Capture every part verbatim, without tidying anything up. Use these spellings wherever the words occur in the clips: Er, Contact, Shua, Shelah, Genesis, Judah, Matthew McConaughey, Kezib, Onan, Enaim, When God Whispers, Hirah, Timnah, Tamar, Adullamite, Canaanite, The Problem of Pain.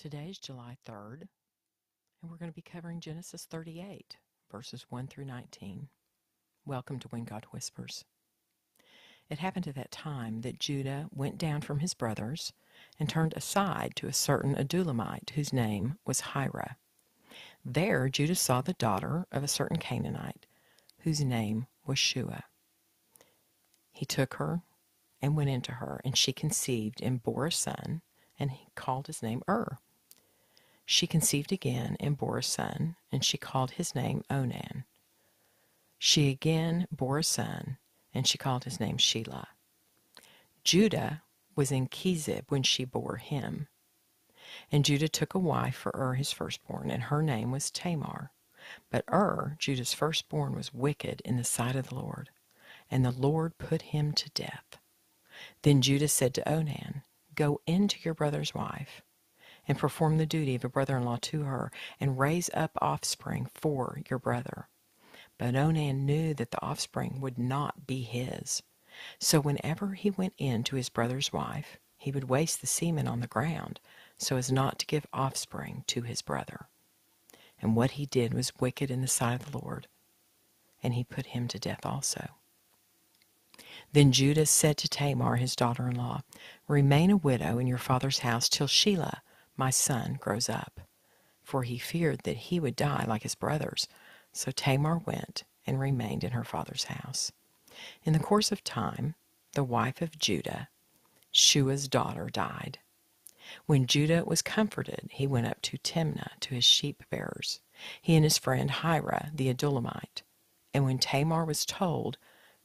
Today is July third, and we're going to be covering Genesis thirty-eight, verses one through nineteen. Welcome to When God Whispers. It happened at that time that Judah went down from his brothers and turned aside to a certain Adullamite whose name was Hirah. There Judah saw the daughter of a certain Canaanite whose name was Shua. He took her and went into her, and she conceived and bore a son, and he called his name Er. She conceived again and bore a son, and she called his name Onan. She again bore a son, and she called his name Shelah. Judah was in Kezib when she bore him. And Judah took a wife for Er his firstborn, and her name was Tamar. But Er, Judah's firstborn, was wicked in the sight of the Lord, and the Lord put him to death. Then Judah said to Onan, "Go into your brother's wife, and perform the duty of a brother-in-law to her, and raise up offspring for your brother." But Onan knew that the offspring would not be his. So whenever he went in to his brother's wife, he would waste the semen on the ground, so as not to give offspring to his brother. And what he did was wicked in the sight of the Lord, and he put him to death also. Then Judah said to Tamar, his daughter-in-law, "Remain a widow in your father's house till Shelah, my son, grows up." For he feared that he would die like his brothers. So Tamar went and remained in her father's house. In the course of time, the wife of Judah, Shua's daughter, died. When Judah was comforted, he went up to Timnah to his sheep-bearers, he and his friend Hirah the Adullamite. And when Tamar was told,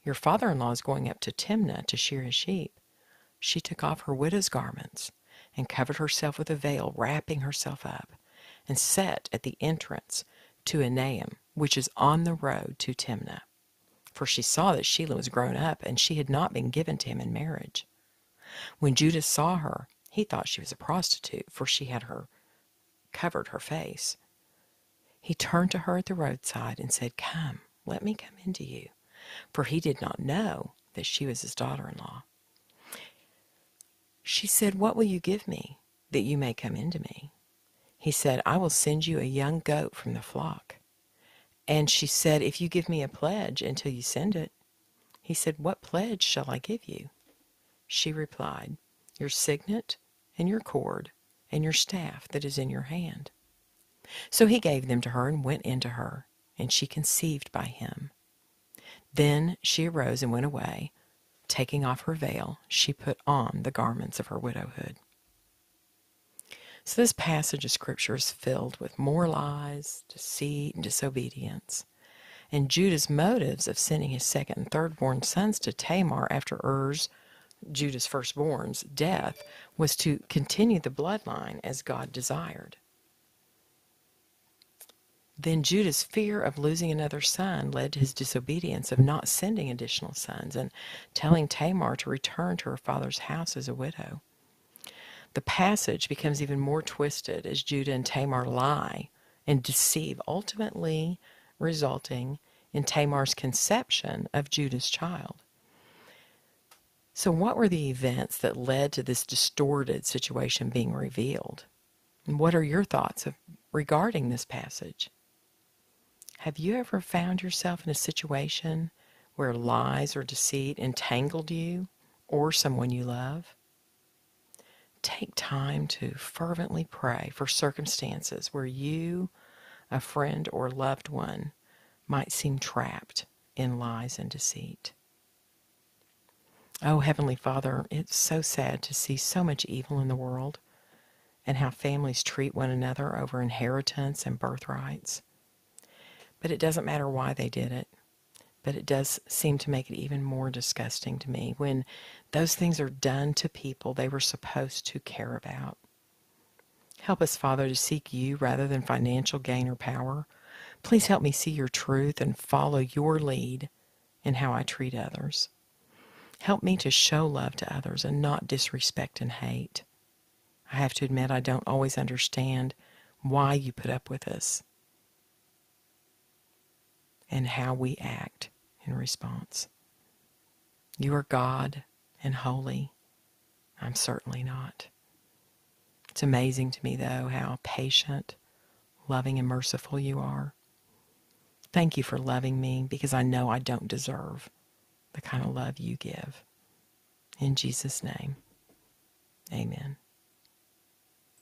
"Your father-in-law is going up to Timnah to shear his sheep," she took off her widow's garments and covered herself with a veil, wrapping herself up, and sat at the entrance to Enaim, which is on the road to Timnah. For she saw that Shelah was grown up, and she had not been given to him in marriage. When Judah saw her, he thought she was a prostitute, for she had her covered her face. He turned to her at the roadside and said, "Come, let me come into you." For he did not know that she was his daughter-in-law. She said, "What will you give me, that you may come into me?" He said, "I will send you a young goat from the flock." And she said, "If you give me a pledge until you send it." He said, "What pledge shall I give you?" She replied, "Your signet and your cord and your staff that is in your hand." So he gave them to her and went into her, and she conceived by him. Then she arose and went away. Taking off her veil, she put on the garments of her widowhood. So this passage of Scripture is filled with more lies, deceit, and disobedience. And Judah's motives of sending his second and third-born sons to Tamar after Er's, Judah's firstborn's, death was to continue the bloodline as God desired. Then Judah's fear of losing another son led to his disobedience of not sending additional sons and telling Tamar to return to her father's house as a widow. The passage becomes even more twisted as Judah and Tamar lie and deceive, ultimately resulting in Tamar's conception of Judah's child. So what were the events that led to this distorted situation being revealed? And what are your thoughts of, regarding this passage? Have you ever found yourself in a situation where lies or deceit entangled you or someone you love? Take time to fervently pray for circumstances where you, a friend or loved one, might seem trapped in lies and deceit. Oh, Heavenly Father, it's so sad to see so much evil in the world and how families treat one another over inheritance and birthrights. But it doesn't matter why they did it, but it does seem to make it even more disgusting to me when those things are done to people they were supposed to care about. Help us, Father, to seek you rather than financial gain or power. Please help me see your truth and follow your lead in how I treat others. Help me to show love to others and not disrespect and hate. I have to admit I don't always understand why you put up with us and how we act in response. You are God and holy. I'm certainly not. It's amazing to me, though, how patient, loving, and merciful you are. Thank you for loving me, because I know I don't deserve the kind of love you give. In Jesus' name, amen.